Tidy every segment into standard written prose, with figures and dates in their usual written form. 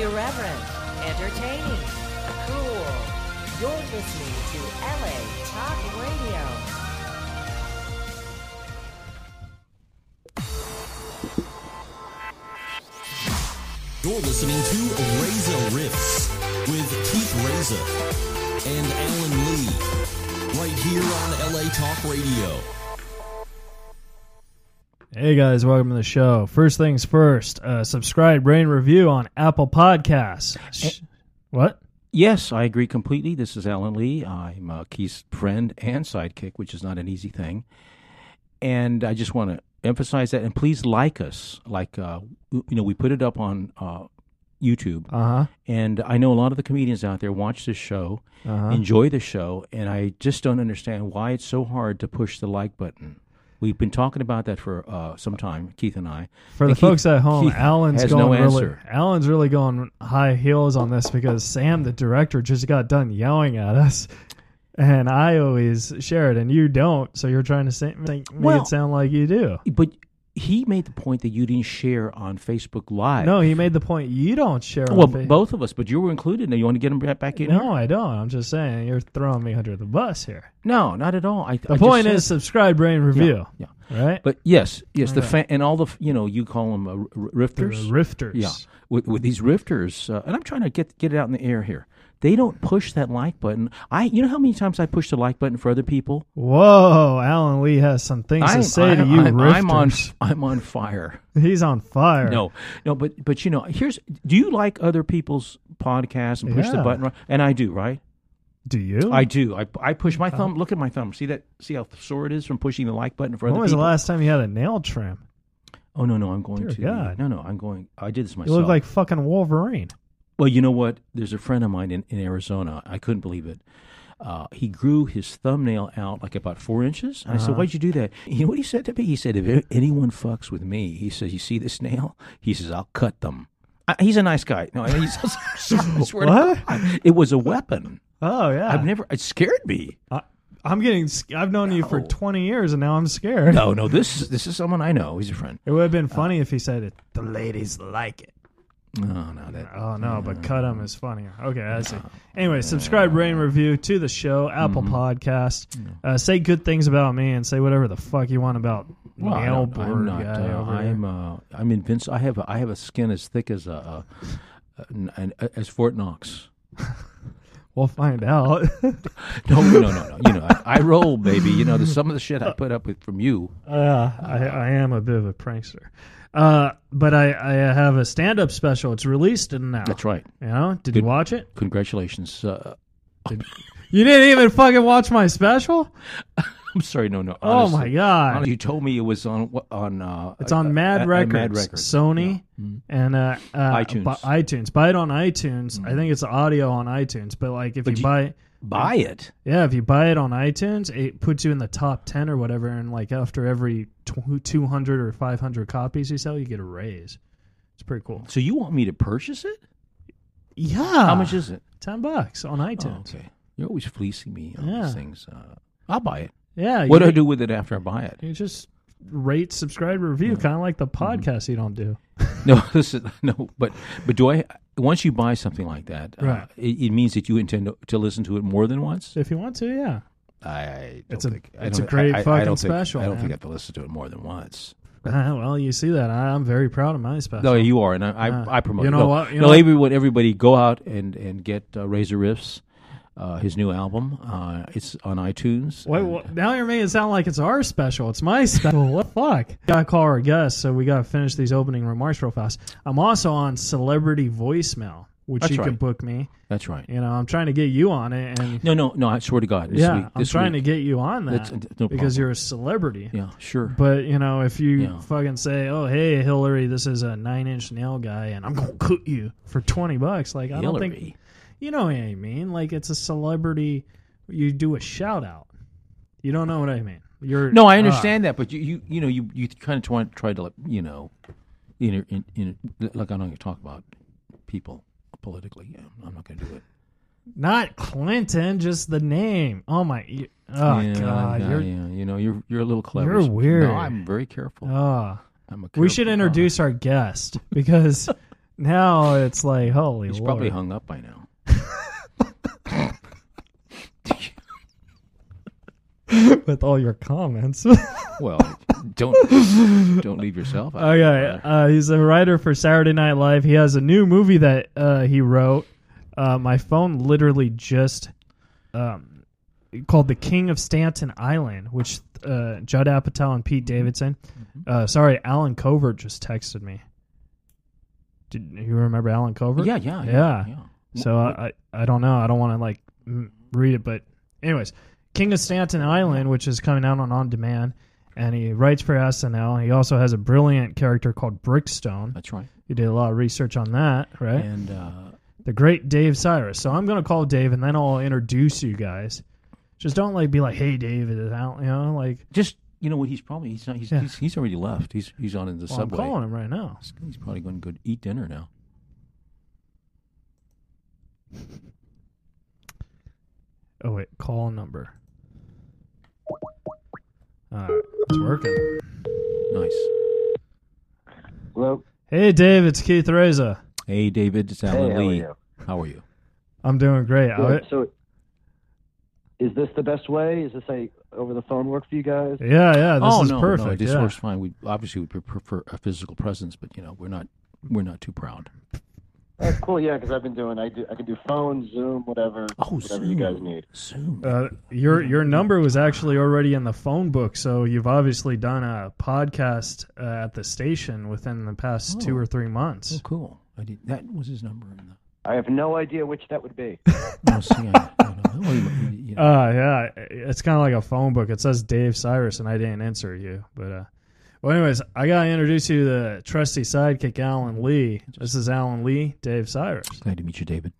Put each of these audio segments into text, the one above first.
irreverent, entertaining, cool. You're listening to LA Talk Radio. You're listening to Reza Riffs with Keith Reza and Alan Lee right here on LA Talk Radio. Hey guys, welcome to the show. First things first, subscribe, Brain Review on Apple Podcasts. What? Yes, I agree completely. This is Alan Lee. I'm Keith's friend and sidekick, which is not an easy thing. And I just want to emphasize that. And please like us. Like, we put it up on YouTube. Uh-huh. And I know a lot of the comedians out there watch this show, enjoy the show, and I just don't understand why it's so hard to push the like button. We've been talking about that for some time, Keith and I. For the folks at home, Alan's really going high heels on this because Sam, the director, just got done yelling at us, and I always share it, and you don't, so you're trying to make it sound like you do. But he made the point that you didn't share on Facebook Live. No, he made the point you don't share on Facebook. Well, both of us, but you were included. Now, you want to get him back in? No, I don't. I'm just saying you're throwing me under the bus here. No, not at all. The point is subscribe, Brain Review. Yeah, yeah. Right? But yes, all the and all the, you call them rifters. Rifters. Yeah, with these rifters, and I'm trying to get it out in the air here. They don't push that like button. You know how many times I push the like button for other people? Whoa, Alan Lee has some things to say to you, rifters. I'm on fire. He's on fire. No, but do you like other people's podcasts and push the button? And I do, right? Do you? I do. I push my thumb. Look at my thumb. See that? See how sore it is from pushing the like button for other people? When was the last time you had a nail trim? Oh no, I'm going to. God. No, I'm going. I did this myself. You look like fucking Wolverine. Well, you know what? There's a friend of mine in Arizona. I couldn't believe it. He grew his thumbnail out like about 4 inches. And I said, why'd you do that? You know what he said to me? He said, if anyone fucks with me, he says, you see this nail? He says, I'll cut them. He's a nice guy. No, he's I swear what? To God. It was a weapon. Oh, yeah. It scared me. I've known you for 20 years, and now I'm scared. No, this is someone I know. He's a friend. It would have been funny if he said it. The ladies like it. But cut them is funnier. Okay, I see. Anyway, subscribe, Brain Review to the show, Apple Podcast. Say good things about me and say whatever the fuck you want about Nailbird guy over here. I'm invincible. I have a skin as thick as as Fort Knox. We'll find out. No. I roll, baby. There's some of the shit I put up with from you. I am a bit of a prankster. But I have a stand-up special. It's released now. That's right. Did you watch it? Congratulations. You didn't even fucking watch my special? I'm sorry, no. Honestly, oh my God! You told me it was on it's on Mad Records, Sony, and iTunes. iTunes. Buy it on iTunes. I think it's audio on iTunes. But like, if you buy it, yeah, if you buy it on iTunes, it puts you in the top 10 or whatever. And like after every 200 or 500 copies you sell, you get a raise. It's pretty cool. So you want me to purchase it? Yeah. How much is it? $10 on iTunes. Oh, okay. You're always fleecing me on these things. I'll buy it. Yeah. What do I do with it after I buy it? You just rate, subscribe, review, kind of like the podcast you don't do. But do I? Once you buy something like that, right. It means that you intend to listen to it more than once? If you want to, yeah. I don't think it's a great fucking special. I don't think I have to listen to it more than once. Well, you see that. I'm very proud of my special. No, you are, and I promote it. Everybody go out and get Reza Riffs. His new album. It's on iTunes. Wait, now you're making it sound like it's our special. It's my special. What the fuck? We gotta call our guests, so we gotta finish these opening remarks real fast. I'm also on Celebrity Voicemail, which could book me. That's right. I'm trying to get you on it. And no, I swear to God. I'm trying to get you on that because you're a celebrity. Yeah, sure. But, if you fucking say, oh, hey, Hillary, this is a 9-inch nail guy, and I'm gonna cut you for $20. Like, Hillary. I don't think... You know what I mean? Like, it's a celebrity. You do a shout out. You don't know what I mean. No, I understand that, but you kind of try to I'm not going to talk about people politically. I'm not going to do it. Not Clinton, just the name. Oh my! God! You're a little clever. You're weird. No, I'm very careful. We should introduce our guest because. Now it's like, holy Lord. He's probably hung up by now. With all your comments. Well, don't leave yourself out. Okay, he's a writer for Saturday Night Live. He has a new movie that he wrote. My phone literally just called The King of Staten Island, which Judd Apatow and Pete Davidson. Mm-hmm. Sorry, Alan Covert just texted me. Did you remember Alan Covert? Yeah. So I don't know. I don't want to like read it, but anyways. King of Staten Island, which is coming out on demand, and he writes for SNL. He also has a brilliant character called Brickstone. That's right. You did a lot of research on that, right? And the great Dave Sirus. So I'm going to call Dave, and then I'll introduce you guys. Just don't like be like, "Hey, Dave," you know, like just you know what he's probably he's already left. He's on in the subway. I'm calling him right now. He's probably going to go eat dinner now. Oh wait, call number. It's working. Nice. Hello. Hey, Dave. It's Keith Reza. Hey, David. It's Alan Lee. How are you? I'm doing great. Yeah, so, is this the best way? Is this a over the phone work for you guys? Yeah. This is perfect. No, this works fine. We obviously would prefer a physical presence, but you know, we're not too proud. That's cool, yeah, because I've been doing. I can do phone, Zoom, whatever. Whatever you guys need. Zoom. Your number was actually already in the phone book, so you've obviously done a podcast at the station within the past 2 or 3 months. Oh, cool. That was his number. I have no idea which that would be. Yeah, it's kind of like a phone book. It says Dave Sirus, and I didn't answer you, but. Well, anyways, I got to introduce you to the trusty sidekick, Alan Lee. This is Alan Lee, Dave Sirus. Glad to meet you, David.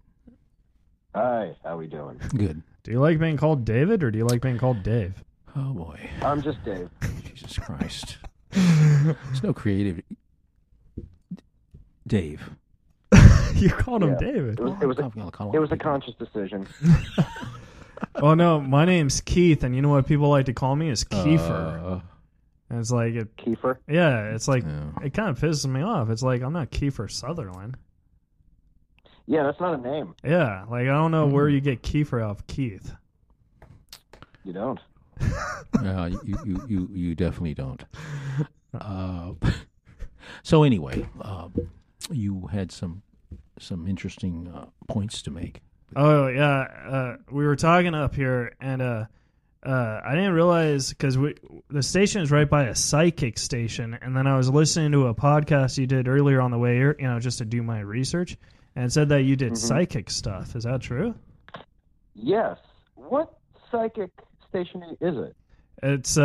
Hi, how we doing? Good. Do you like being called David or do you like being called Dave? Oh, boy. I'm just Dave. Jesus Christ. There's no creativity. Dave. You called him David. It was a conscious decision. Oh, no, my name's Keith, and you know what people like to call me is Kiefer. And it's like Kiefer? Yeah, it's like it kind of pisses me off. It's like I'm not Kiefer Sutherland. Yeah, that's not a name. Yeah, like I don't know where you get Kiefer off Keith. You don't. You definitely don't. So anyway, you had some interesting points to make. Oh yeah, we were talking up here and. I didn't realize because the station is right by a psychic station, and then I was listening to a podcast you did earlier on the way here, you know, just to do my research, and it said that you did psychic stuff. Is that true? Yes. What psychic station is it? It's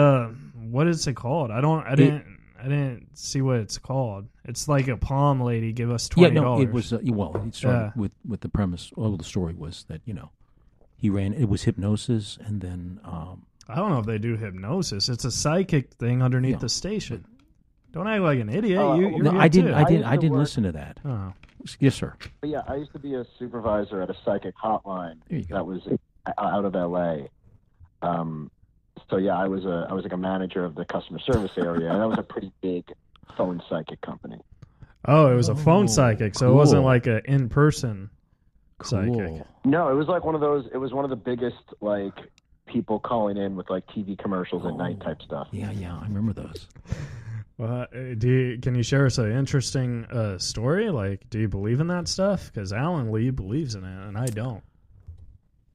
what is it called? I didn't see what it's called. It's like a palm lady gave us $20. Yeah, no, it was it started with the premise. Well, the story was that you know. He ran. It was hypnosis, and then I don't know if they do hypnosis. It's a psychic thing underneath the station. Don't act like an idiot. I didn't listen to that. Oh. Yes, sir. But yeah, I used to be a supervisor at a psychic hotline that was out of L.A. So yeah, I was like a manager of the customer service area, and that was a pretty big phone psychic company. Oh, it was a phone psychic, so it wasn't like an in-person. Psychic. No, it was like one of those. It was one of the biggest like people calling in with like TV commercials at night type stuff. Yeah, I remember those. Well, can you share us an interesting story? Like, do you believe in that stuff? Because Alan Lee believes in it, and I don't.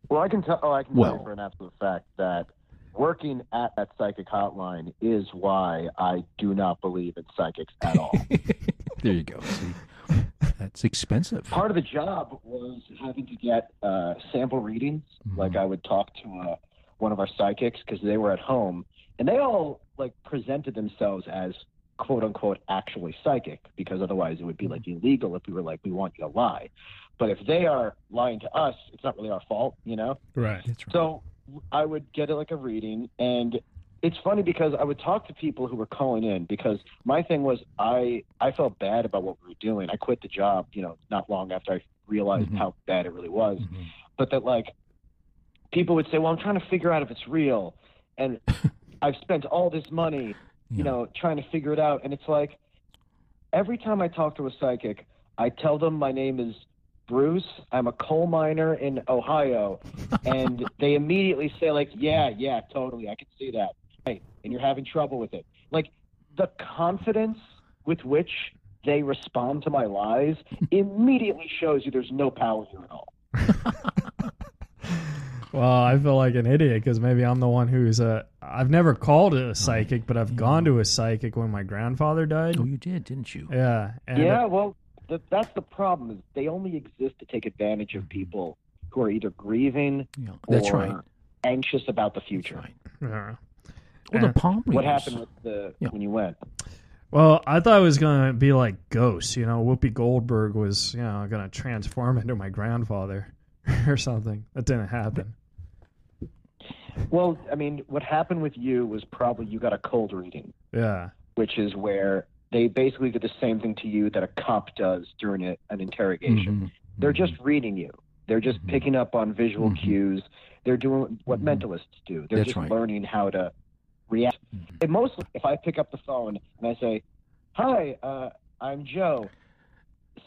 Well, I can tell. I can tell you for an absolute fact that working at that psychic hotline is why I do not believe in psychics at all. There you go. See? That's expensive. Part of the job was having to get sample readings. Mm-hmm. Like I would talk to one of our psychics because they were at home, and they all like presented themselves as "quote unquote" actually psychic, because otherwise it would be like illegal if we were like, "We want you to lie," but if they are lying to us, it's not really our fault, you know? Right. That's right. So I would get like a reading, and it's funny because I would talk to people who were calling in because my thing was I felt bad about what we were doing. I quit the job, you know, not long after I realized how bad it really was. Mm-hmm. But that like people would say, well, I'm trying to figure out if it's real. And I've spent all this money, you know, trying to figure it out. And it's like every time I talk to a psychic, I tell them my name is Bruce. I'm a coal miner in Ohio. And they immediately say, like, yeah, totally. I can see that. Right. And you're having trouble with it. Like, the confidence with which they respond to my lies immediately shows you there's no power here at all. Well, I feel like an idiot because maybe I'm the one who's I've never called a psychic, but I've gone to a psychic when my grandfather died. Oh, you did, didn't you? Yeah. That's the problem. Is they only exist to take advantage of people who are either grieving or anxious about the future. That's right. Yeah. Well, the palm readers. What happened with when you went? Well, I thought it was going to be like Ghosts. You know, Whoopi Goldberg was going to transform into my grandfather or something. That didn't happen. Well, I mean, what happened with you was probably you got a cold reading. Yeah. Which is where they basically did the same thing to you that a cop does during an interrogation. Mm-hmm. They're just reading you. They're just picking up on visual cues. They're doing what mentalists do. They're learning how to react. And mostly, if I pick up the phone and I say, hi, I'm Joe,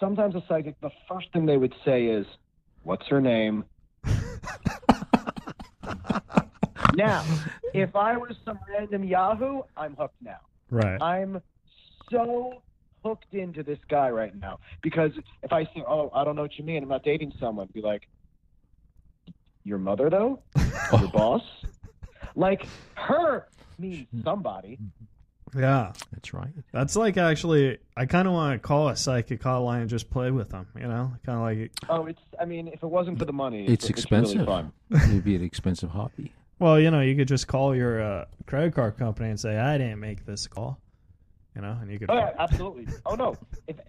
sometimes a psychic, the first thing they would say is, what's her name? Now, if I was some random Yahoo, I'm hooked now. Right. I'm so hooked into this guy right now because if I say, oh, I don't know what you mean, I'm not dating someone, I'd be like, your mother, though? Your boss? Like, her means somebody. Yeah. That's right. That's like, actually, I kind of want to call a psychic hotline and just play with them, you know? Kind of like... Oh, it's, I mean, if it wasn't for the money, it's expensive. It's really fun. It would be an expensive hobby. Well, you know, you could just call your credit card company and say, I didn't make this call, you know? And you could... Oh, yeah, absolutely. Oh, no.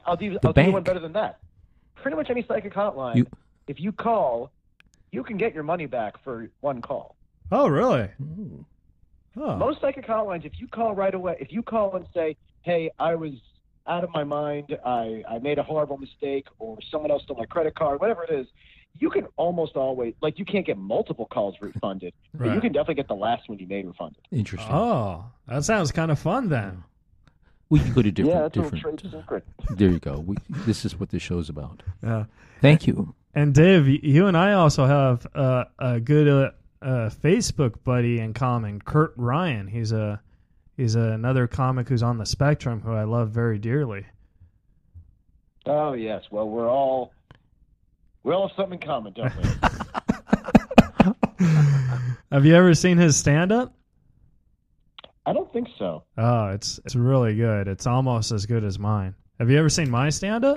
I'll do one better than that. Pretty much any psychic hotline, if you call, you can get your money back for one call. Oh, really? Ooh. Huh. Most psychic hotlines, if you call right away, if you call and say, hey, I was out of my mind, I made a horrible mistake, or someone else stole my credit card, whatever it is, you can almost always, like, you can't get multiple calls refunded, but you can definitely get the last one you made refunded. Interesting. Oh, that sounds kind of fun then. We can go to different... Yeah, that's different, a trade secret. There you go. This is what this show's about. Yeah. Thank you. And Dave, you and I also have a good... Facebook buddy in common, Kurt Ryan. He's another comic who's on the spectrum who I love very dearly. Oh yes, well we all have something in common, don't we? Have you ever seen his stand-up? I don't think so. Oh, it's really good. It's almost as good as mine. Have you ever seen my stand-up?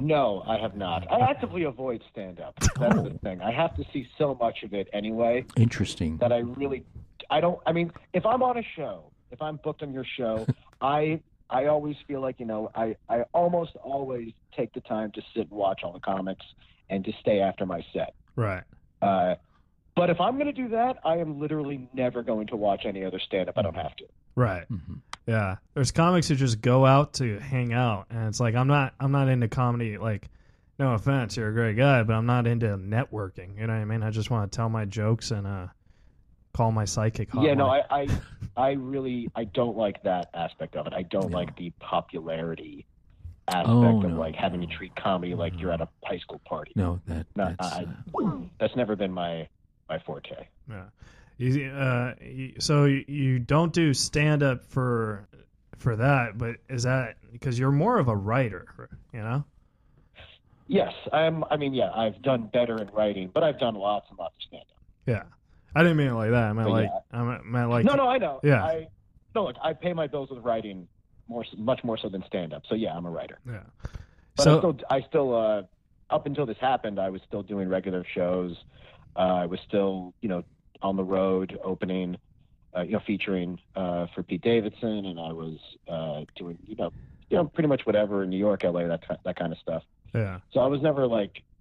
No, I have not. I actively avoid stand-up. That's the thing. I have to see so much of it anyway. Interesting. That if I'm on a show, if I'm booked on your show, I always feel like, I almost always take the time to sit and watch all the comics and to stay after my set. Right. But if I'm going to do that, I am literally never going to watch any other stand-up. I don't have to. Right. Mm-hmm. Yeah, there's comics who just go out to hang out, and it's like I'm not into comedy. Like, no offense, you're a great guy, but I'm not into networking. You know what I mean? I just want to tell my jokes and call my psychic hotline. Yeah, no, I don't like that aspect of it. I don't like the popularity aspect like having to treat comedy like you're at a high school party. No, that's never been my forte. Yeah. So you don't do stand-up for that, but is that because you're more of a writer, you know? Yes, I've done better in writing, but I've done lots and lots of stand-up. Yeah, I didn't mean it like that. I know. Yeah, I pay my bills with writing much more so than stand-up. So yeah, I'm a writer. Yeah, but so, I still up until this happened, I was still doing regular shows. I was still on the road opening, featuring for Pete Davidson, and I was doing pretty much whatever in New York, LA, that kind of stuff. Yeah. So I was never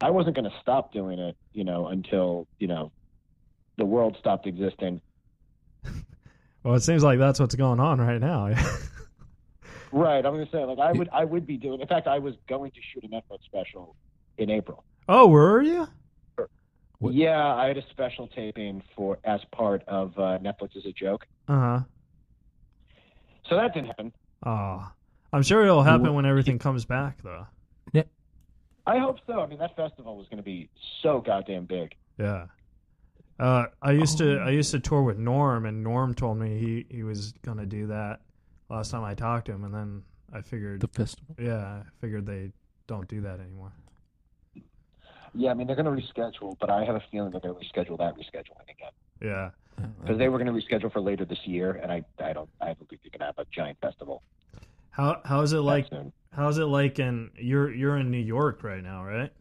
I wasn't going to stop doing it, until the world stopped existing. Well, it seems like that's what's going on right now. Right. I'm going to say I would be doing. In fact, I was going to shoot a Netflix special in April. Oh, were you? What? Yeah, I had a special taping as part of Netflix is a Joke. Uh huh. So that didn't happen. Oh, I'm sure it'll happen when everything comes back, though. Yeah. I hope so. I mean, that festival was going to be so goddamn big. Yeah. I used to tour with Norm, and Norm told me he was going to do that last time I talked to him, and then I figured... The festival. Yeah, I figured they don't do that anymore. Yeah, I mean, they're going to reschedule, but I have a feeling that they're going to reschedule that rescheduling again. Yeah. Because they were going to reschedule for later this year, and I don't think they're going to have a giant festival. How's it like in you're in New York right now, right?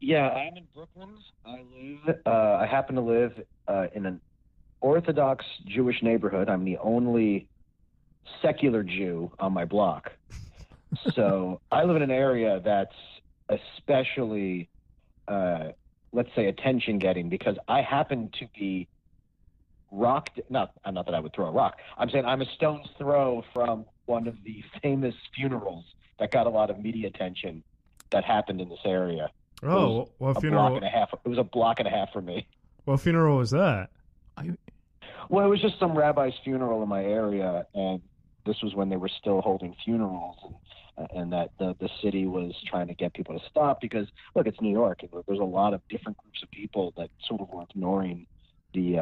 Yeah, I'm in Brooklyn. I happen to live in an Orthodox Jewish neighborhood. I'm the only secular Jew on my block. So I live in an area that's especially let's say attention getting, because I happen to be rocked, not that I would throw a rock. I'm saying I'm a stone's throw from one of the famous funerals that got a lot of media attention that happened in this area. Oh, what funeral? It was a block and a half for me. What funeral was that? Well, it was just some rabbi's funeral in my area, and this was when they were still holding funerals, and that the city was trying to get people to stop because, look, it's New York. And there's a lot of different groups of people that sort of were ignoring the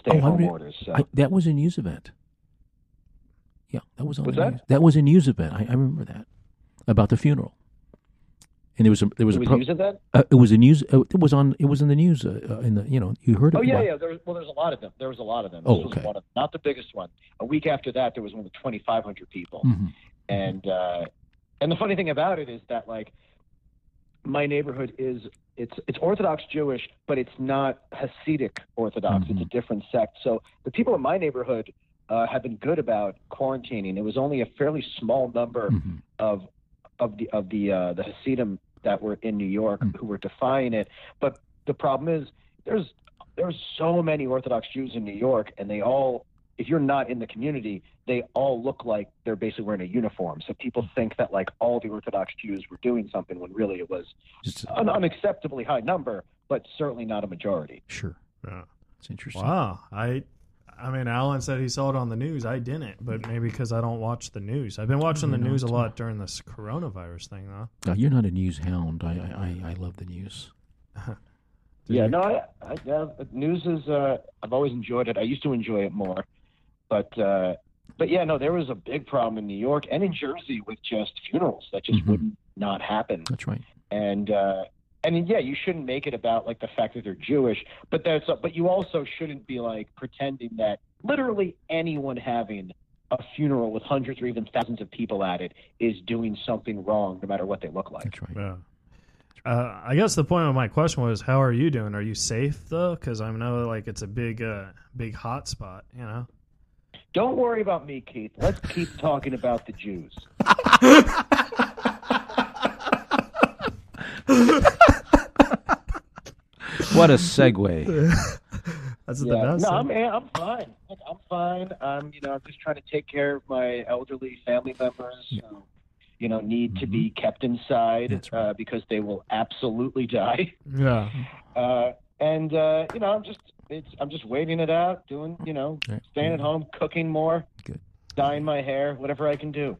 stay-at-home orders. So. That was a news event. Yeah, that was on the news. That was a news event. I remember that, about the funeral. And there was a news event. It was a news. It was in the news. You heard it. Oh yeah, yeah. There's a lot of them. Oh, this was one of, not the biggest one. A week after that, there was one with 2,500 people. Mm-hmm. And the funny thing about it is that, like, my neighborhood is it's Orthodox Jewish, but it's not Hasidic Orthodox. Mm-hmm. It's a different sect. So the people in my neighborhood have been good about quarantining. It was only a fairly small number mm-hmm. of the Hasidim that were in New York mm-hmm. who were defying it. But the problem is there's so many Orthodox Jews in New York, and they all, if you're not in the community, they all look like they're basically wearing a uniform. So people think that, like, all the Orthodox Jews were doing something when really it was an unacceptably high number, but certainly not a majority. Sure. Yeah. It's interesting. Wow. I mean, Alan said he saw it on the news. I didn't, but maybe because I don't watch the news. I've been watching the news a lot during this coronavirus thing, though. No, you're not a news hound. I love the news. News is, I've always enjoyed it. I used to enjoy it more. But yeah, no, there was a big problem in New York and in Jersey with just funerals that just mm-hmm. would not happen. That's right. And yeah, you shouldn't make it about, like, the fact that they're Jewish, but you also shouldn't be, like, pretending that literally anyone having a funeral with hundreds or even thousands of people at it is doing something wrong, no matter what they look like. That's right. Yeah. I guess the point of my question was, how are you doing? Are you safe, though? Because I know, like, it's a big hot spot, you know? Don't worry about me, Keith. Let's keep talking about the Jews. What a segue. That's the best. No, I'm fine. Look, I'm fine. I'm just trying to take care of my elderly family members who, need mm-hmm. to be kept inside right. Because they will absolutely die. Yeah. I'm just waiting it out, doing, right. staying at home, cooking more, good. Dyeing my hair, whatever I can do.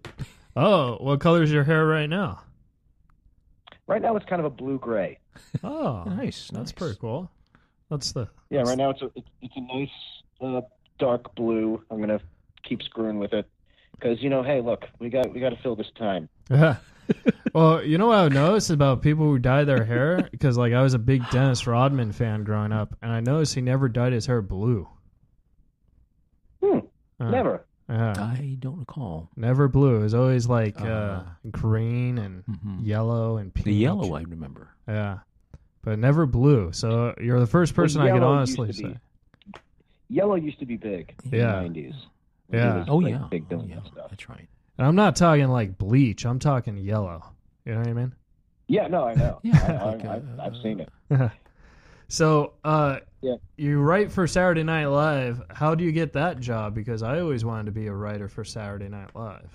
Oh, what color is your hair right now? Right now it's kind of a blue-gray. Oh, nice. That's pretty cool. Yeah, right now it's a nice dark blue. I'm going to keep screwing with it because, hey, look, we got to fill this time. Yeah. Well, you know what I've noticed about people who dye their hair? Because, like, I was a big Dennis Rodman fan growing up, and I noticed he never dyed his hair blue. Never. I don't recall. Never blue. It was always like green and mm-hmm. yellow and pink. The yellow I remember. Yeah, but never blue. So you're the first person I could honestly say. Yellow used to be big in the 90s. Yeah. Oh, yeah. Big Dylan stuff. That's right. And I'm not talking like bleach. I'm talking yellow. You know what I mean? Yeah, no, I know. I've seen it. So you write for Saturday Night Live. How do you get that job? Because I always wanted to be a writer for Saturday Night Live.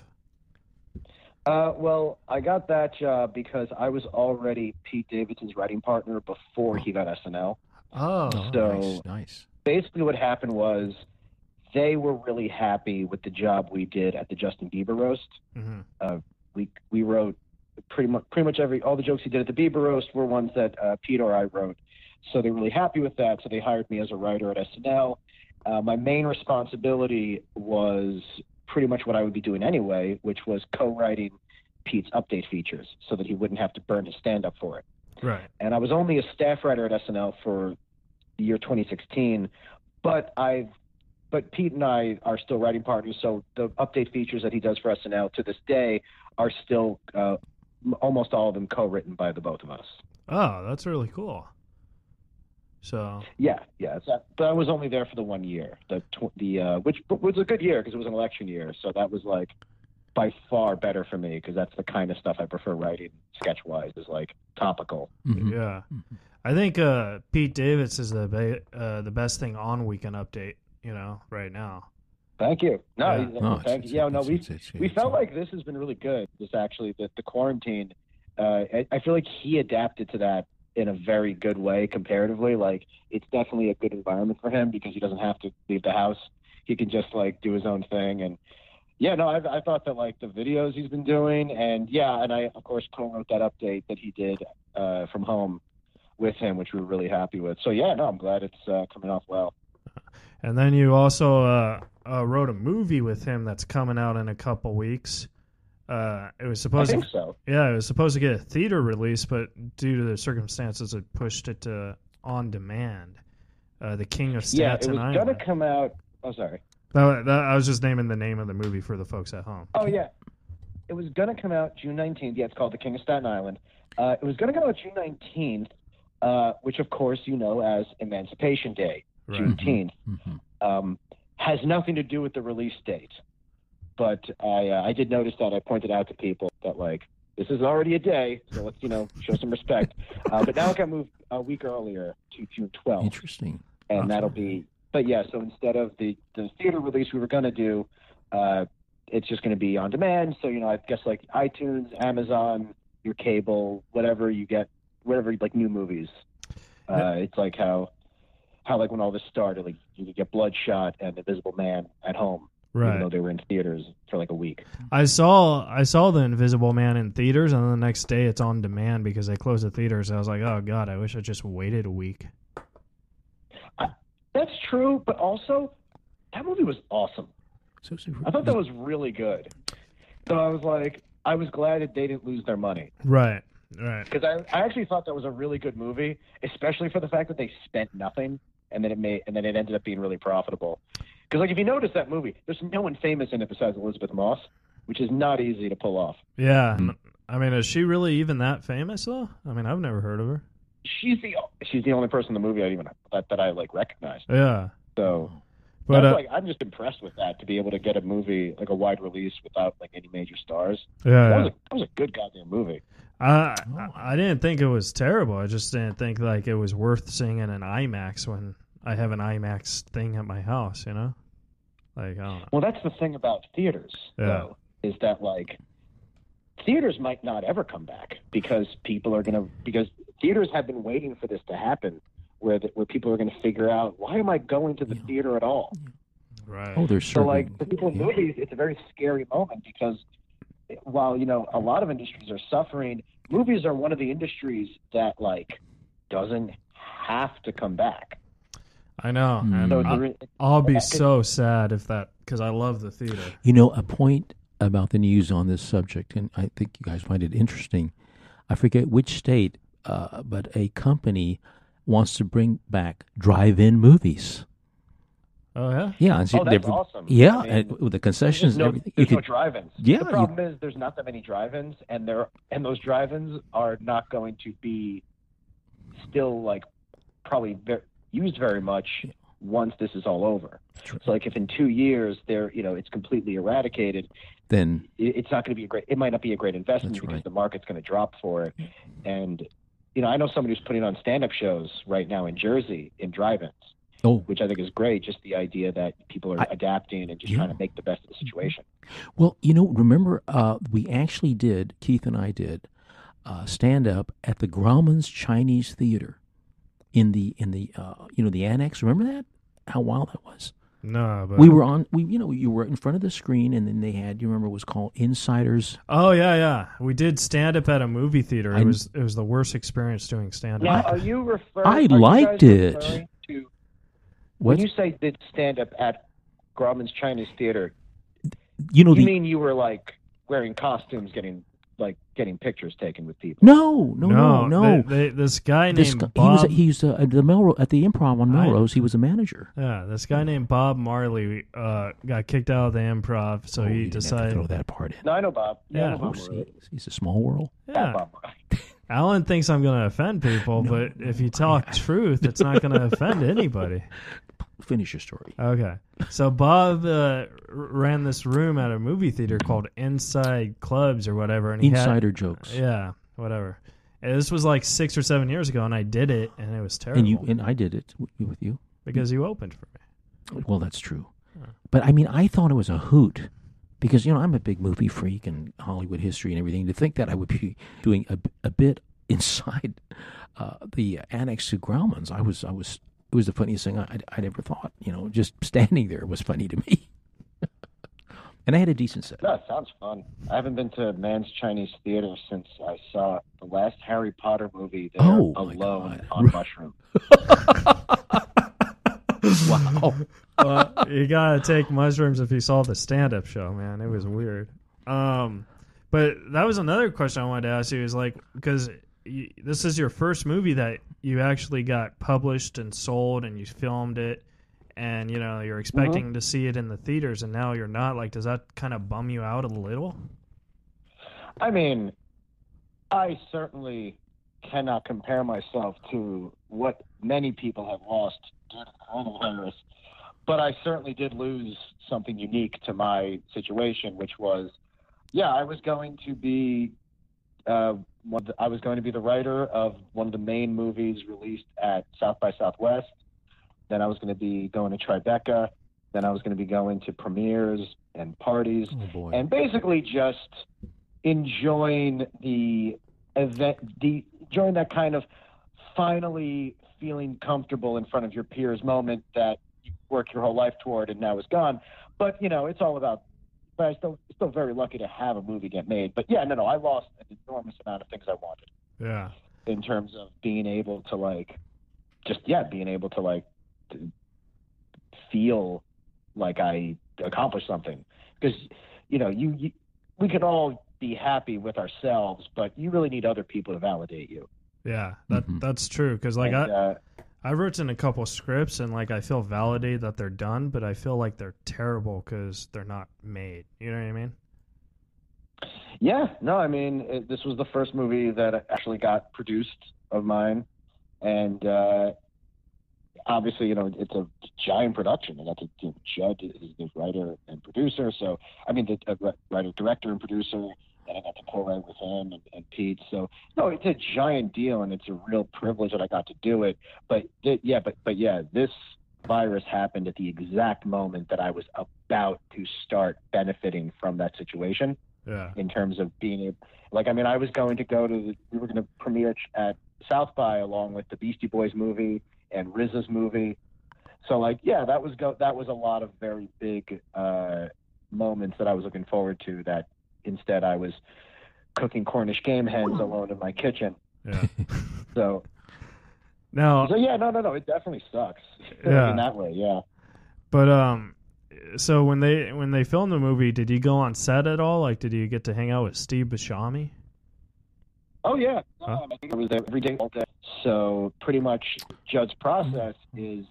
Well, I got that job because I was already Pete Davidson's writing partner before he got SNL. Oh, so nice. Basically what happened was they were really happy with the job we did at the Justin Bieber roast. Mm-hmm. We wrote pretty much all the jokes he did at the Bieber roast were ones that Pete or I wrote. So they're really happy with that. So they hired me as a writer at SNL. My main responsibility was pretty much what I would be doing anyway, which was co-writing Pete's update features so that he wouldn't have to burn his stand-up for it. Right. And I was only a staff writer at SNL for the year 2016, but Pete and I are still writing partners, so the update features that he does for SNL to this day are still almost all of them co-written by the both of us. Oh, that's really cool. So yeah. But I was only there for the 1 year, which was a good year because it was an election year. So that was like by far better for me because that's the kind of stuff I prefer writing sketch-wise is like topical. Mm-hmm. Yeah, I think Pete Davis is the best thing on Weekend Update, you know, right now. Thank you. No, yeah. Thank you. Yeah, no, we felt like this has been really good. This actually the quarantine. I feel like he adapted to that in a very good way comparatively. Like it's definitely a good environment for him because he doesn't have to leave the house. He can just like do his own thing. And yeah, no, I thought that like the videos he's been doing and I of course co-wrote that update that he did from home with him, which we were really happy with. So yeah, no, I'm glad it's coming off well. And then you also wrote a movie with him that's coming out in a couple weeks. It was supposed it was supposed to get a theater release, but due to the circumstances, it pushed it to on demand. The King of Staten Island. Yeah, it was going to come out. Oh, sorry. I was just naming the name of the movie for the folks at home. Oh yeah, it was going to come out June 19th. Yeah, it's called The King of Staten Island. It was going to come out June 19th, which of course you know as Emancipation Day, right. Juneteenth, mm-hmm. Has nothing to do with the release date. But I did notice that. I pointed out to people that, like, this is already a day, so let's, you know, show some respect. But now it got moved a week earlier to June 12th. Interesting. And awesome. That'll be – but, yeah, so instead of the theater release we were going to do, it's just going to be on demand. So, you know, I guess, like, iTunes, Amazon, your cable, whatever you get, whatever, like, new movies. It's like how, like, when all this started, like, you could get Bloodshot and Invisible Man at home. Right. Even though they were in theaters for like a week. I saw The Invisible Man in theaters, and then the next day it's on demand because they closed the theaters. I was like, oh God, I wish I just waited a week. That's true, but also that movie was awesome. I thought that was really good. So I was like, I was glad that they didn't lose their money. Right, right. Because I actually thought that was a really good movie, especially for the fact that they spent nothing, and then it ended up being really profitable. Because, like, if you notice that movie, there's no one famous in it besides Elizabeth Moss, which is not easy to pull off. Yeah. I mean, is she really even that famous, though? I mean, I've never heard of her. She's the only person in the movie that I like, recognized. Yeah. So, but I'm just impressed with that, to be able to get a movie, like, a wide release without, like, any major stars. Yeah. That was a good goddamn movie. I didn't think it was terrible. I just didn't think, like, it was worth seeing in an IMAX when I have an IMAX thing at my house, you know? Like, I don't know. Well, that's the thing about theaters, though, is that, like, theaters might not ever come back because because theaters have been waiting for this to happen, where people are going to figure out, why am I going to the theater at all? Right. Oh, there's so, like, for people in movies, it's a very scary moment because while, you know, a lot of industries are suffering, movies are one of the industries that, like, doesn't have to come back. I know, and I'll be so sad if that, because I love the theater. You know, a point about the news on this subject, and I think you guys find it interesting. I forget which state, but a company wants to bring back drive-in movies. Oh, yeah? Yeah. Oh, that's awesome. Yeah, I mean, and with the concessions and everything. There's no drive-ins. Yeah, the problem is there's not that many drive-ins, and those drive-ins are not going to be still, like, probably very used very much once this is all over. True. So, like, if in 2 years it's completely eradicated, then it's not going to be it might not be a great investment because the market's going to drop for it. And, you know, I know somebody who's putting on stand-up shows right now in Jersey in drive-ins, which I think is great. Just the idea that people are adapting and just trying to make the best of the situation. Well, you know, remember we actually did, Keith and I did, stand-up at the Grauman's Chinese Theater. In the the annex, remember that? How wild that was! No, but... you were in front of the screen, and then they had, you remember, it was called Insiders. Oh, yeah. We did stand-up at a movie theater. It was the worst experience doing stand-up. Now, are you referring to... When you say did stand-up at Grauman's Chinese Theater, you mean you were, like, wearing costumes, getting pictures taken with people? No. This guy named Bob... At the Improv on Melrose, he was a manager. Yeah, this guy named Bob Marley got kicked out of the Improv, so he decided... to throw that part in. No, I know Bob. Yeah. He's a small world. Yeah. Bob Marley. Alan thinks I'm going to offend people, but if you tell truth, it's not going to offend anybody. Finish your story. Okay. So Bob ran this room at a movie theater called Inside Clubs or whatever. And Insider Jokes. Yeah, whatever. And this was like 6 or 7 years ago, and I did it, and it was terrible. And I did it with you. Because you opened for me. Well, that's true. Yeah. But, I thought it was a hoot. Because, I'm a big movie freak and Hollywood history and everything. To think that I would be doing a bit inside the annex to Grauman's, it was the funniest thing I'd ever thought. Just standing there was funny to me. And I had a decent set. That sounds fun. I haven't been to Man's Chinese Theater since I saw the last Harry Potter movie there alone on Mushroom. Wow. You got to take mushrooms if you saw the stand-up show, man. It was weird. But that was another question I wanted to ask you is, because... this is your first movie that you actually got published and sold, and you filmed it, and you're expecting to see it in the theaters, and now you're not. Does that kind of bum you out a little? I certainly cannot compare myself to what many people have lost due to coronavirus, but I certainly did lose something unique to my situation, which was, I was going to be. I was going to be the writer of one of the main movies released at South by Southwest. Then I was going to be going to Tribeca. Then I was going to be going to premieres and parties, and basically just enjoying the event, enjoying that kind of finally feeling comfortable in front of your peers moment that you work your whole life toward, and now is gone. But it's all about. But I'm still very lucky to have a movie get made. But I lost an enormous amount of things I wanted. Yeah. In terms of being able to to feel like I accomplished something. Because we can all be happy with ourselves, but you really need other people to validate you. Yeah, that's true. Because I've written a couple scripts, and I feel validated that they're done, but I feel like they're terrible because they're not made. You know what I mean? Yeah. No, this was the first movie that actually got produced of mine. And obviously, it's a giant production. And that's Judd is the writer and producer. So, the writer, director, and producer. And I got to co-write with him and Pete. So, no, it's a giant deal, and it's a real privilege that I got to do it. But, this virus happened at the exact moment that I was about to start benefiting from that situation. Yeah. In terms of being able... I was going to go to... we were going to premiere at South By along with the Beastie Boys movie and Riza's movie. So, that was a lot of very big moments that I was looking forward to that... Instead, I was cooking Cornish game hens alone in my kitchen. Yeah. So now, no, it definitely sucks. Yeah. In that way, yeah. But so when they filmed the movie, did you go on set at all? Did you get to hang out with Steve Buscemi? Oh yeah, I think I was there every day, all day. So pretty much, Judd's process is.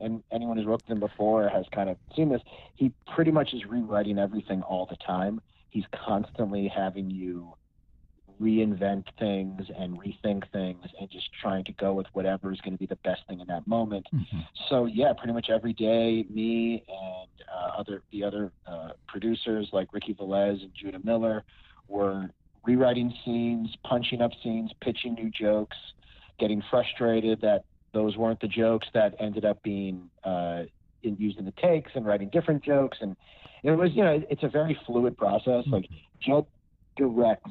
And anyone who's worked with him before has kind of seen this, he pretty much is rewriting everything all the time. He's constantly having you reinvent things and rethink things and just trying to go with whatever is going to be the best thing in that moment. Mm-hmm. So, pretty much every day, me and the other producers like Ricky Velez and Judah Miller were rewriting scenes, punching up scenes, pitching new jokes, getting frustrated that those weren't the jokes that ended up being used in the takes, and writing different jokes. And it was, it's a very fluid process. Judd directs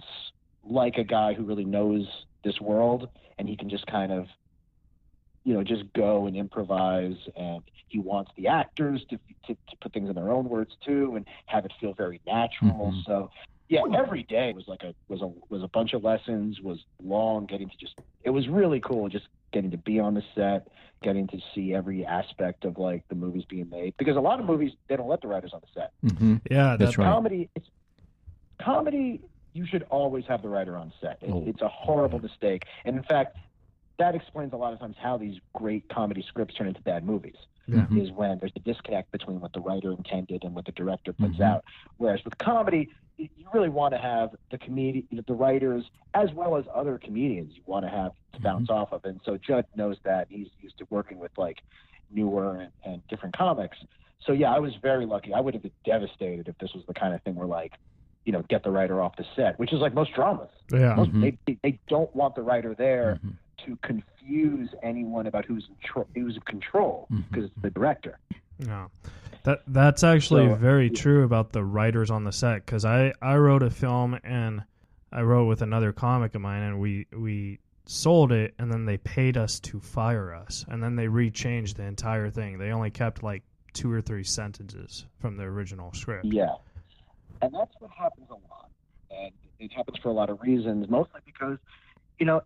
like a guy who really knows this world, and he can just kind of you know, just go and improvise. And he wants the actors to put things in their own words too, and have it feel very natural. Mm-hmm. So yeah, every day was a bunch of lessons, was long, it was really cool just getting to be on the set, getting to see every aspect of like the movies being made, because a lot of movies, they don't let the writers on the set. Mm-hmm. Yeah, that's right. Comedy, you should always have the writer on set. It's a horrible mistake. And in fact, that explains a lot of times how these great comedy scripts turn into bad movies, mm-hmm. is when there's a disconnect between what the writer intended and what the director puts mm-hmm. out. Whereas with comedy, you really want to have the writers, as well as other comedians you want to have to bounce mm-hmm. off of. And so Judd knows that. He's used to working with like newer and different comics. So yeah, I was very lucky. I would have been devastated if this was the kind of thing where like, you know, get the writer off the set, which is like most dramas. Yeah. Most, mm-hmm. They don't want the writer there mm-hmm. to confuse anyone about who's in control, because it's the director. No, that's actually very true about the writers on the set, because I wrote a film, and I wrote with another comic of mine, and we sold it, and then they paid us to fire us, and then they rechanged the entire thing. They only kept like 2 or 3 sentences from the original script. Yeah, and that's what happens a lot, and it happens for a lot of reasons, mostly because, you know,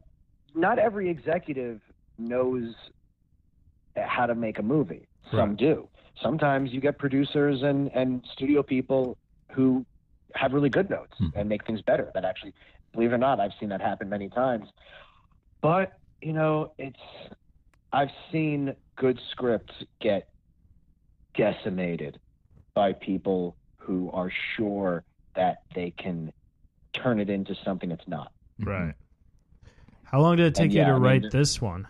not every executive knows how to make a movie. Some right. do. Sometimes you get producers and studio people who have really good notes and make things better. That actually, believe it or not, I've seen that happen many times. But, you know, I've seen good scripts get decimated by people who are sure that they can turn it into something it's not. Right. How long did it take you to write this one?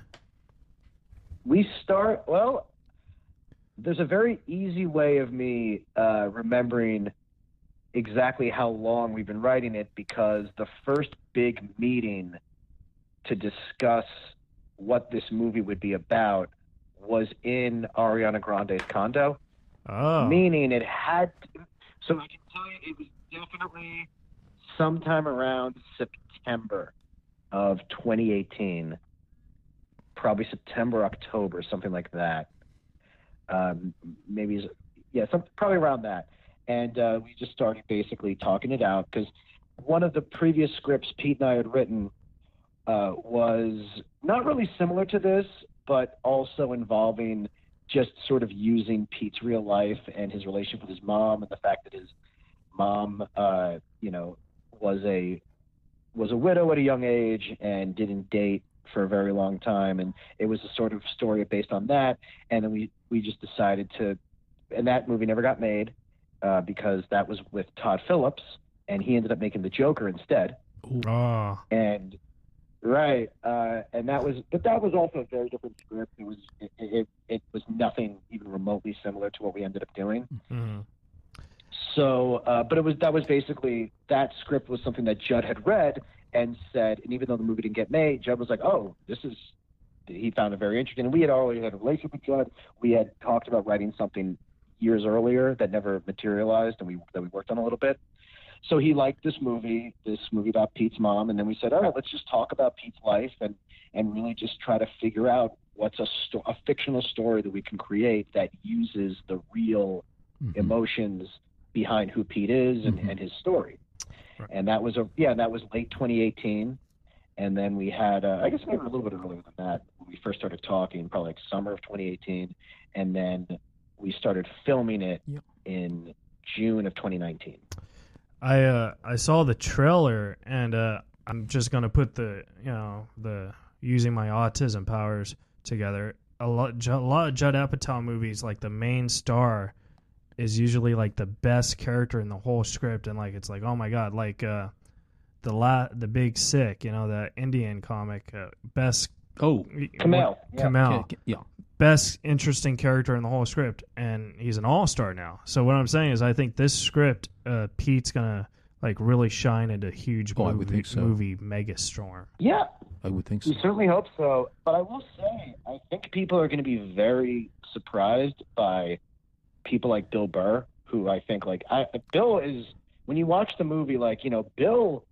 There's a very easy way of me remembering exactly how long we've been writing it, because the first big meeting to discuss what this movie would be about was in Ariana Grande's condo. Oh. Meaning it had to, so I can tell you it was definitely sometime around September of 2018, probably September, October, something like that. Probably around that. And we just started basically talking it out, because one of the previous scripts Pete and I had written was not really similar to this, but also involving just sort of using Pete's real life and his relationship with his mom, and the fact that his mom, was a widow at a young age and didn't date for a very long time. And it was a sort of story based on that. And then we just decided to, and that movie never got made because that was with Todd Phillips, and he ended up making The Joker instead. Oh. And right. And that was also a very different script. It was nothing even remotely similar to what we ended up doing. Mm-hmm. So, that was basically, that script was something that Judd had read and said, and even though the movie didn't get made, Judd was like, he found it very interesting. And we had already had a relationship with Judd. We had talked about writing something years earlier that never materialized, and that we worked on a little bit. So he liked this movie about Pete's mom. And then we said, all right, let's just talk about Pete's life and really just try to figure out what's a fictional story that we can create that uses the real mm-hmm. emotions behind who Pete is and his story. Right. And that was late 2018. And then we had, I guess maybe a little bit earlier than that, when we first started talking, probably like summer of 2018. And then we started filming it in June of 2019. I saw the trailer, and I'm just going to put the using my autism powers together. A lot of Judd Apatow movies, like the main star is usually like the best character in the whole script, and like it's like, oh my god, like the Big Sick, you know, the Indian comic, best Camel. Yeah. Best interesting character in the whole script, and he's an all-star now. So what I'm saying is I think this script, Pete's gonna like really shine into a huge movie megastorm. Yeah, I would think so. We certainly hope so. But I will say, I think people are going to be very surprised by people like Bill Burr, who I think Bill is, when you watch the movie, like, you know, Bill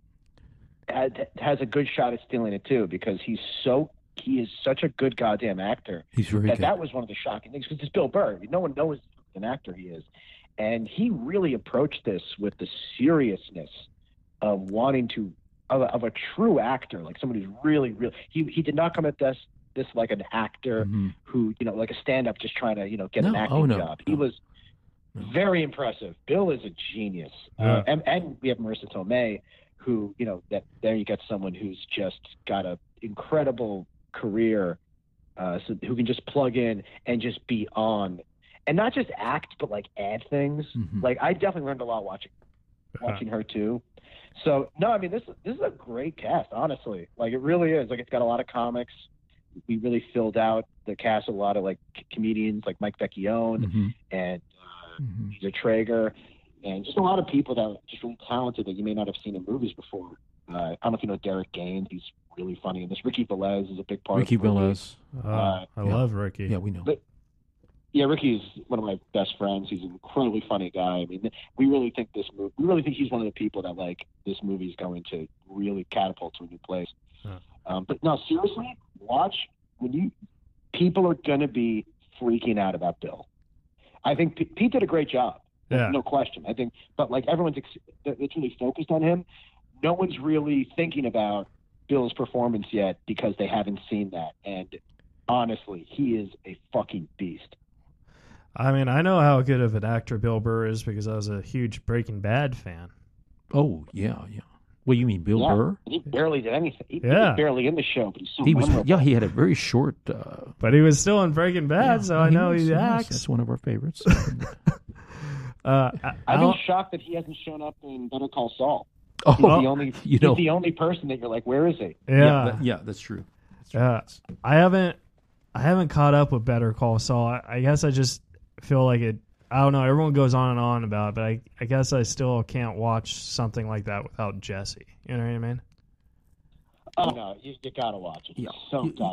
has a good shot at stealing it too, because he's so he is such a good goddamn actor. He's really good. That was one of the shocking things, because it's Bill Burr. No one knows an actor he is. And he really approached this with the seriousness of wanting to, of a true actor, like somebody who's really, really, he did not come at this like an actor who, you know, like a stand-up just trying to, you know, get an acting job. He was very impressive. Bill is a genius. And we have Marissa Tomei, who, you know, that there you got someone who's just got an incredible career, so who can just plug in and just be on, and not just act, but like add things. Like I definitely learned a lot watching her too. So no, I mean this is a great cast, honestly. Like it really is. Like it's got a lot of comics. We really filled out the cast with a lot of like comedians, like Mike Vecchione and Lisa Traeger, and just a lot of people that are just really talented that you may not have seen in movies before. I don't know if you know Derek Gaines. He's really funny in this. Ricky Velez is a big part. Ricky Velez. I love Ricky. Yeah, we know. But, yeah, Ricky's one of my best friends. He's an incredibly funny guy. I mean, we really think he's one of the people that like this movie is going to really catapult to a new place. But no, seriously, people are going to be freaking out about Bill. I think Pete did a great job. Yeah. No question. I think, but like everyone's, it's really focused on him. No one's really thinking about Bill's performance yet because they haven't seen that. And honestly, he is a fucking beast. I mean, I know how good of an actor Bill Burr is because I was a huge Breaking Bad fan. Oh, yeah. Well, you mean Bill Burr? He barely did anything. He was barely in the show, but he was wonderful. Yeah, he had a very short... but he was still in Breaking Bad, so I know he acts. That's one of our favorites. I've been shocked that he hasn't shown up in Better Call Saul. Oh, he's the only person that you're like, where is he? Yeah, that's true. I haven't caught up with Better Call Saul. I guess I just feel like it. I don't know. Everyone goes on and on about it, but I guess I still can't watch something like that without Jesse. You know what I mean? Oh no, you gotta watch it. Yeah.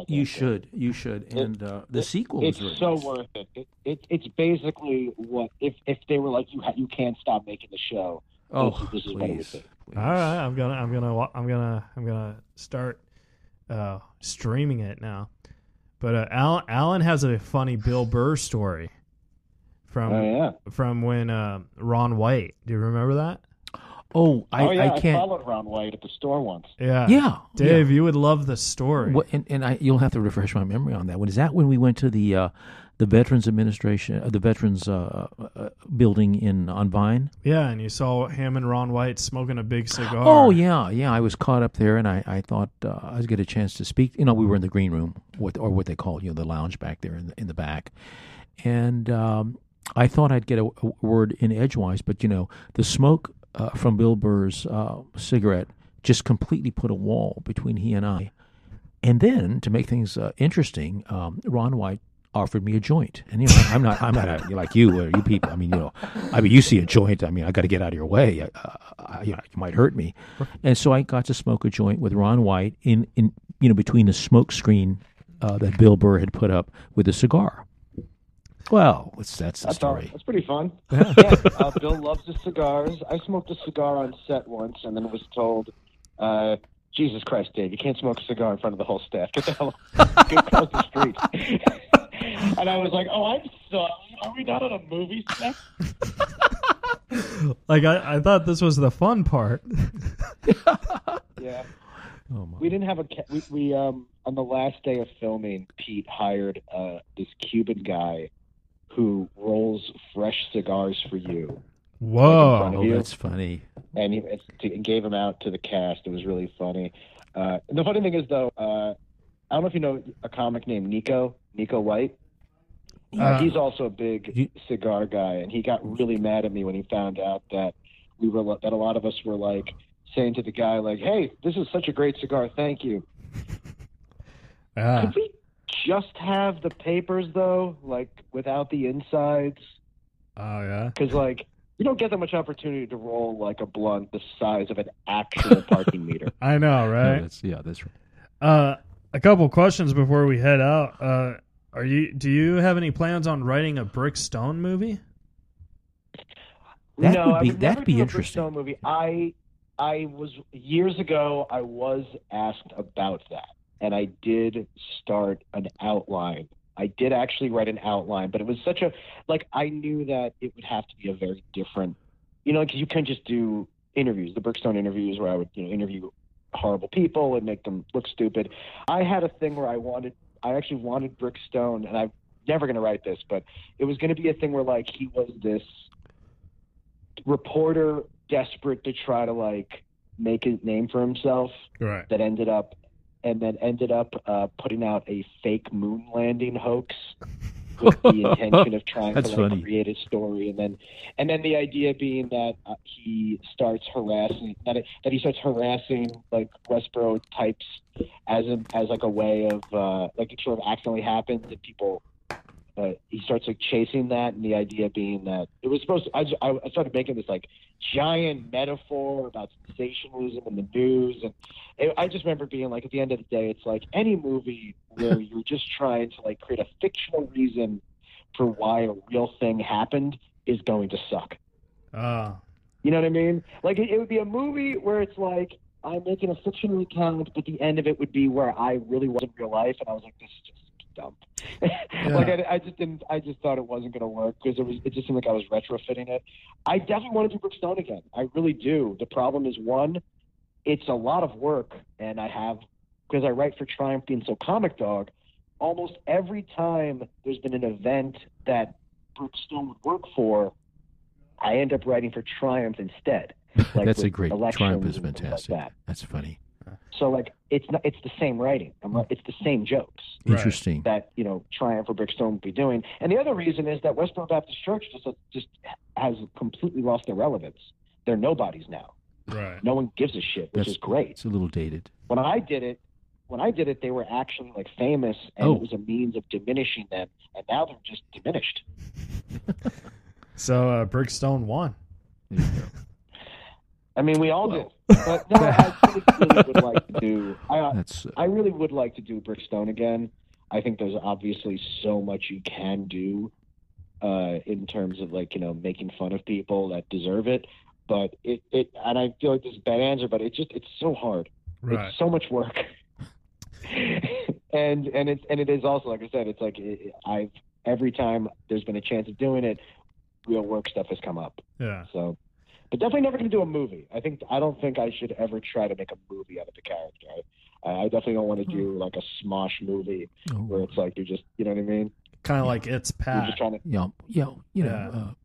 You should. And the sequel is really so worth it. It's basically what if they were like you can't stop making the show. Oh, this is please. All right, I'm gonna start streaming it now. But Alan has a funny Bill Burr story from when Ron White. Do you remember that? I followed Ron White at the store once. Yeah. Dave, you would love the story. Well, and you'll have to refresh my memory on that one. Is that when we went to the Veterans Administration, the Veterans building on Vine? Yeah, and you saw him and Ron White smoking a big cigar. Oh, yeah. I was caught up there, and I thought I was get a chance to speak. You know, we were in the green room, or what they call, you know, the lounge back there in the back. And I thought I'd get a word in edgewise, but, you know, the smoke... from Bill Burr's cigarette just completely put a wall between he and I. And then, to make things interesting, Ron White offered me a joint. And, you know, I'm not like you or you people. I mean, you know, you see a joint. I mean, I got to get out of your way. You know, you might hurt me. And so I got to smoke a joint with Ron White in you know, between the smoke screen that Bill Burr had put up with a cigar. Well, that's the story. That's pretty fun. Yeah, Bill loves his cigars. I smoked a cigar on set once, and then was told, "Jesus Christ, Dave, you can't smoke a cigar in front of the whole staff. Get the hell across the street." And I was like, "Oh, I'm sorry. Are we not on a movie set?" Like I thought this was the fun part. Yeah. Oh, we didn't have we on the last day of filming, Pete hired this Cuban guy who rolls fresh cigars for you. Whoa, like that's funny. And he gave them out to the cast. It was really funny. And the funny thing is, though, I don't know if you know a comic named Nico White. He's also a big cigar guy, and he got really mad at me when he found out that that a lot of us were like saying to the guy, like, "Hey, this is such a great cigar. Thank you." Could we just have the papers, though, like without the insides? Oh, yeah. Because, like, you don't get that much opportunity to roll, like, a blunt the size of an actual parking meter. I know, right? That's right. A couple questions before we head out. Do you have any plans on writing a Brickstone movie? That'd be interesting. Brickstone movie. I was years ago. I was asked about that. and I did start an outline. I did actually write an outline, but it was such a, like, I knew that it would have to be a very different, you know, because you can't just do interviews, the Brickstone interviews where I would, you know, interview horrible people and make them look stupid. I had a thing where I actually wanted Brickstone, and I'm never going to write this, but it was going to be a thing where, like, he was this reporter desperate to try to, like, make a name for himself, right, that ended up putting out a fake moon landing hoax with the intention of trying to, like, create a story, and then the idea being that he starts harassing like Westboro types as like a way of like it sort of accidentally happens and people he starts like chasing that, and the idea being that it was supposed to, I started making this like giant metaphor about sensationalism in the news, and I just remember being like, at the end of the day, it's like any movie where you're just trying to like create a fictional reason for why a real thing happened is going to suck. You know what I mean? Like it would be a movie where it's like I'm making a fictional account, but the end of it would be where I really was in real life, and I was like, this is just dumb. Yeah. Like I just thought it wasn't going to work because it just seemed like I was retrofitting it. I definitely want to do Brickstone again. I really do. The problem is, one, it's a lot of work, and because I write for Triumph and so Comic Dog, almost every time there's been an event that Brickstone would work for, I end up writing for Triumph instead. Like that's a great Triumph is fantastic. Like that. That's funny. So like it's the same writing. It's the same jokes. Interesting. That, you know, Triumph or Brickstone would be doing. And the other reason is that Westboro Baptist Church just has completely lost their relevance. They're nobodies now. Right. No one gives a shit, which is great. It's a little dated. When I did it, they were actually like famous, and it was a means of diminishing them. And now they're just diminished. So Brickstone won. There you go. I mean, we all do. But no, I really would like to do. I really would like to do Brickstone again. I think there's obviously so much you can do in terms of, like, you know, making fun of people that deserve it. But and I feel like this is a bad answer, but it's so hard. Right. It's so much work. and it is also, like I said, it's like every time there's been a chance of doing it, real work stuff has come up. Yeah. So. But definitely never going to do a movie. I don't think I should ever try to make a movie out of the character. I definitely don't want to do like a Smosh movie where it's like you're just, you know what I mean? Kind of like It's Pat. Just trying to, you know,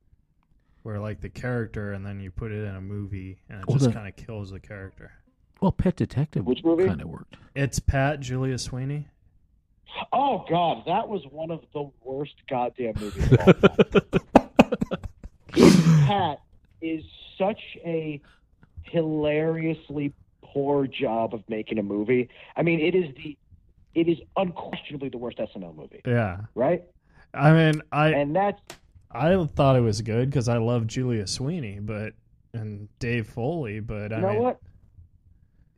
where like the character, and then you put it in a movie, and it just kind of kills the character. Well, Pet Detective, which movie kind of worked? It's Pat, Julia Sweeney. Oh God, that was one of the worst goddamn movies of all time. It's Pat is such a hilariously poor job of making a movie. I mean, it is unquestionably the worst SNL movie. Yeah. Right? I mean, I thought it was good because I love Julia Sweeney and Dave Foley, but I mean... You know what?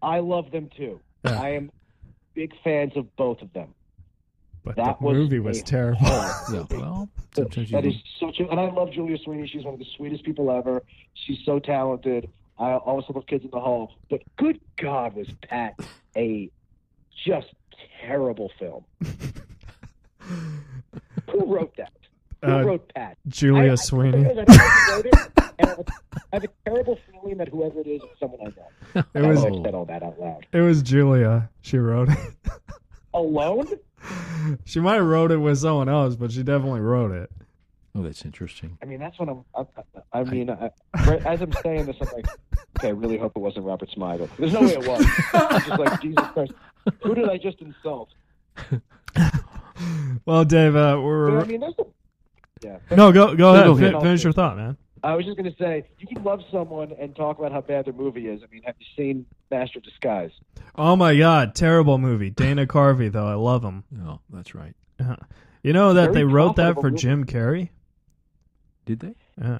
I love them too. Yeah. I am big fans of both of them. But that movie was terrible. Yeah, well, that is such a... And I love Julia Sweeney. She's one of the sweetest people ever. She's so talented. I also love Kids in the Hall. But good God, was Pat a just terrible film. Who wrote that? Who wrote Pat? Julia Sweeney. I have a terrible feeling that whoever it is someone I know. I said all that out loud. It was Julia. She wrote it. Alone? She might have wrote it with someone else, but she definitely wrote it. Oh, that's interesting. I mean, that's what as I'm saying this, I'm like, okay, I really hope it wasn't Robert Smigel. There's no way it was. I'm just like, Jesus Christ, who did I just insult? Well, Dave, we're... I mean, there's no, go ahead. Finish your thought, man. I was just going to say, you can love someone and talk about how bad their movie is. I mean, have you seen Master of Disguise? Oh, my God. Terrible movie. Dana Carvey, though. I love him. Oh, that's right. Uh-huh. You know that they wrote that for Jim Carrey? Did they? Yeah.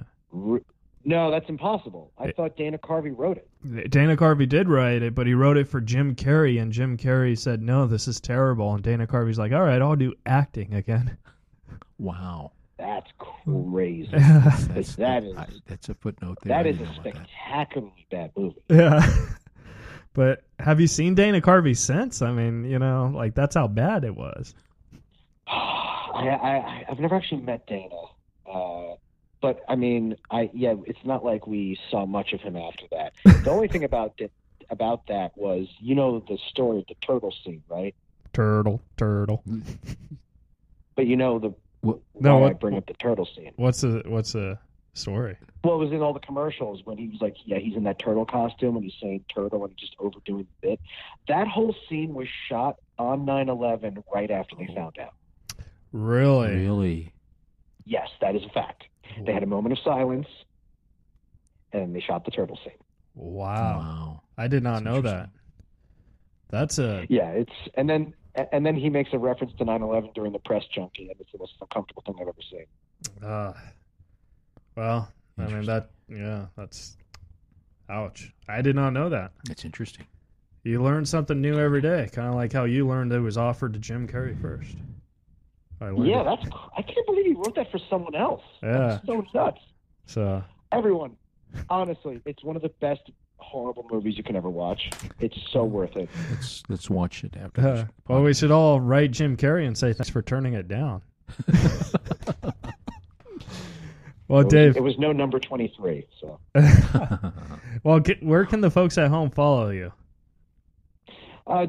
No, that's impossible. I thought Dana Carvey wrote it. Dana Carvey did write it, but he wrote it for Jim Carrey, and Jim Carrey said, no, this is terrible. And Dana Carvey's like, all right, I'll do acting again. Wow. That's crazy. That's a footnote there. That is a spectacularly bad movie. Yeah. But have you seen Dana Carvey since? I mean, you know, like that's how bad it was. I've never actually met Dana. But I mean, it's not like we saw much of him after that. The only thing about that was, you know, the story of the turtle scene, right? Turtle. But you know I bring up the turtle scene. What's the story? Well, it was in all the commercials when he was like, yeah, he's in that turtle costume and he's saying turtle and just overdoing the bit. That whole scene was shot on 9/11 right after they found out. Really? Yes, that is a fact. Cool. They had a moment of silence and they shot the turtle scene. Wow. I did not know that. That's a... Yeah, it's... And then he makes a reference to 9/11 during the press junkie, and it's the most uncomfortable thing I've ever seen. Well, I mean, that's... Ouch. I did not know that. That's interesting. You learn something new every day, kind of like how you learned it was offered to Jim Carrey first. I can't believe he wrote that for someone else. Yeah. That's so nuts. So... Everyone, honestly, it's one of the best... horrible movies you can ever watch. It's so worth it. Let's watch it after this. Well, we should all write Jim Carrey and say thanks for turning it down. Well, Dave, it was no number 23. So, well, where can the folks at home follow you?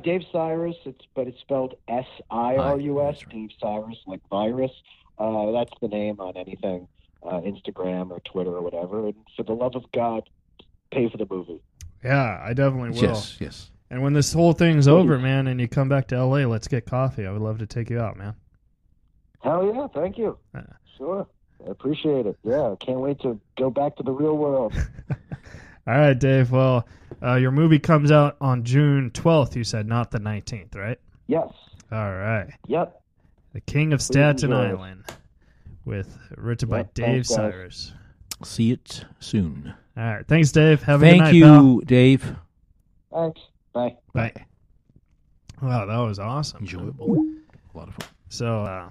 Dave Sirus. It's spelled Sirus. Dave Sirus, like virus. That's the name on anything, Instagram or Twitter or whatever. And for the love of God, pay for the movie. Yeah, I definitely will. Yes. And when this whole thing's over, man, and you come back to LA, let's get coffee. I would love to take you out, man. Hell yeah, thank you. Sure. I appreciate it. Yeah, can't wait to go back to the real world. All right, Dave. Well, your movie comes out on June 12th, you said, not the 19th, right? Yes. All right. Yep. The King of Staten Island, written by Dave Sirus. See it soon. All right. Thanks, Dave. Have a good night, pal. Thank you, Dave. Thanks. Bye. Wow, that was awesome. Enjoyable. A lot of fun. So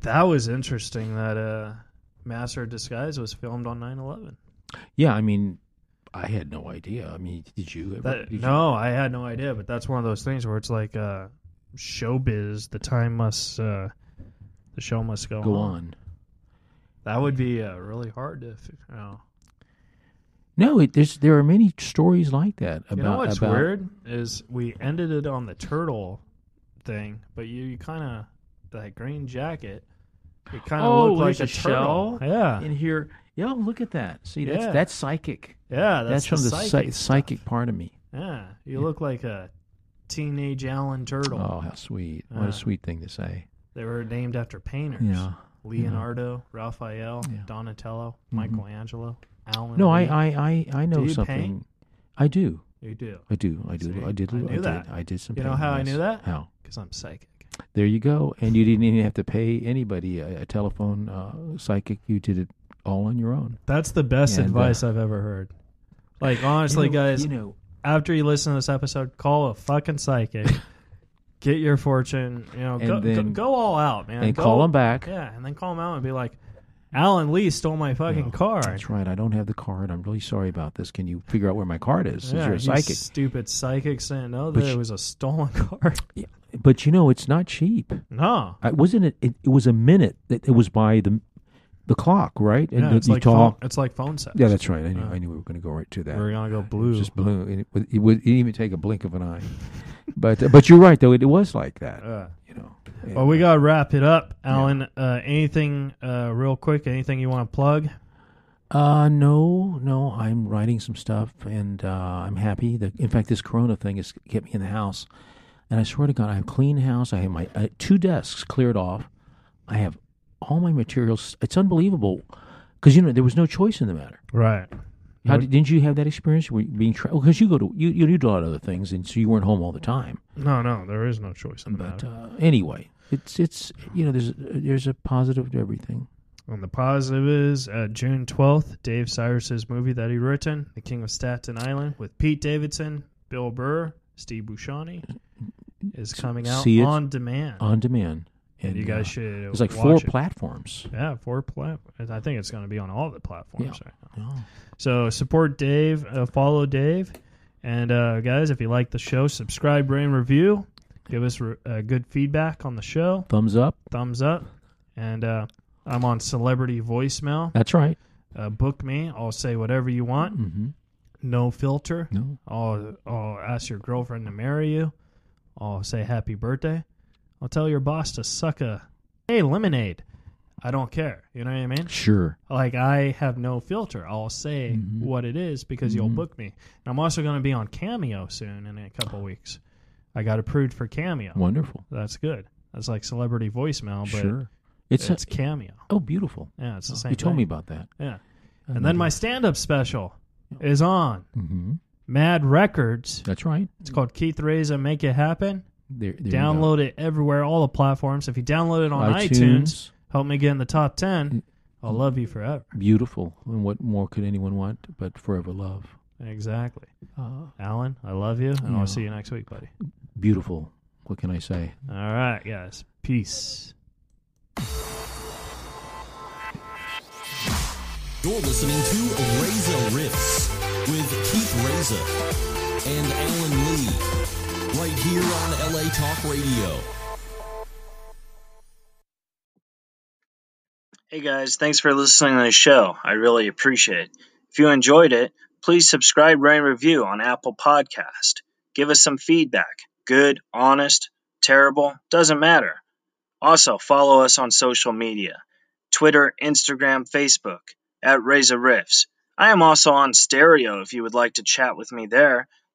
that was interesting that Master of Disguise was filmed on 9/11. Yeah, I mean, I had no idea. I mean, did you? No, I had no idea, but that's one of those things where it's like showbiz, the show must go on. That would be really hard to, you know. No, there are many stories like that. You know what's weird is we ended it on the turtle thing, but you kind of, that green jacket, it kind of looked like a shell. Yeah. In here. Yeah, look at that. See, that's psychic. Yeah, that's from the psychic part of me. Yeah, you look like a teenage Alan Turtle. Oh, how sweet. What a sweet thing to say. They were named after painters. Yeah. Leonardo, Raphael, Donatello, Michelangelo, Alan. No, Lee. I know do something. Paint? I do. You do. I do. I do. See, I did. I knew I did. That. I did some. You know how I knew that? How? Because I'm psychic. There you go. And you didn't even have to pay anybody a telephone psychic. You did it all on your own. That's the best advice I've ever heard. Like honestly, guys, after you listen to this episode, call a fucking psychic. Get your fortune, go all out, man. And call them back. Yeah, and then call them out and be like, Alan Lee stole my fucking card. That's right. I don't have the card. I'm really sorry about this. Can you figure out where my card is since you're a psychic? You stupid psychic saying, it was a stolen card. Yeah, but, it's not cheap. No. It was a minute. It was by the clock, right? And it's like phone sex. Yeah, that's right. I knew we were going to go right to that. We were going to go blue. Just blue. It didn't even take a blink of an eye. But you're right, though. It was like that, . Well, we got to wrap it up, Alan. Yeah. Anything real quick? Anything you want to plug? No. I'm writing some stuff, and I'm happy. In fact, this Corona thing has kept me in the house. And I swear to God, I have a clean house. I have my two desks cleared off. I have all my materials. It's unbelievable because, there was no choice in the matter. Right. Didn't you have that experience? Were you being because you do a lot of other things, and so you weren't home all the time. No, there is no choice in that. Anyway, it's there's a positive to everything. And the positive is June 12th, Dave Sirus's movie that he written, The King of Staten Island, with Pete Davidson, Bill Burr, Steve Buscemi, is coming out on demand. On demand. And you guys should. It's like four platforms. Yeah, four platforms. I think it's going to be on all the platforms. Yeah. Right now. Oh. So support Dave, follow Dave, And guys, if you like the show, subscribe, rate, and review. Give us good feedback on the show. Thumbs up. Thumbs up. And I'm on Celebrity Voicemail. That's right. Book me. I'll say whatever you want. Mm-hmm. No filter. No. I'll ask your girlfriend to marry you. I'll say happy birthday. I'll tell your boss to suck a lemonade. I don't care. You know what I mean? Sure. Like, I have no filter. I'll say what it is because you'll book me. And I'm also going to be on Cameo soon in a couple weeks. I got approved for Cameo. Wonderful. That's good. That's like Celebrity Voicemail, but sure. It's Cameo. Oh, beautiful. Yeah, it's the same thing. You told me about that. Yeah. And then my stand-up special is on Mad Records. That's right. It's called Keith Reza, Make It Happen. There download it everywhere, all the platforms. If you download it on iTunes, help me get in the top 10, I'll love you forever. Beautiful. And what more could anyone want but forever love? Exactly. Alan, I love you, and I'll see you next week, buddy. Beautiful. What can I say? All right, guys. Peace. You're listening to Reza Riffs with Keith Reza and Alan Lee right here on LA Talk Radio. Hey guys, thanks for listening to the show. I really appreciate it. If you enjoyed it, please subscribe, rate, and review on Apple Podcast. Give us some feedback. Good, honest, terrible, doesn't matter. Also, follow us on social media. Twitter, Instagram, Facebook. At Reza Riffs. I am also on Stereo if you would like to chat with me there,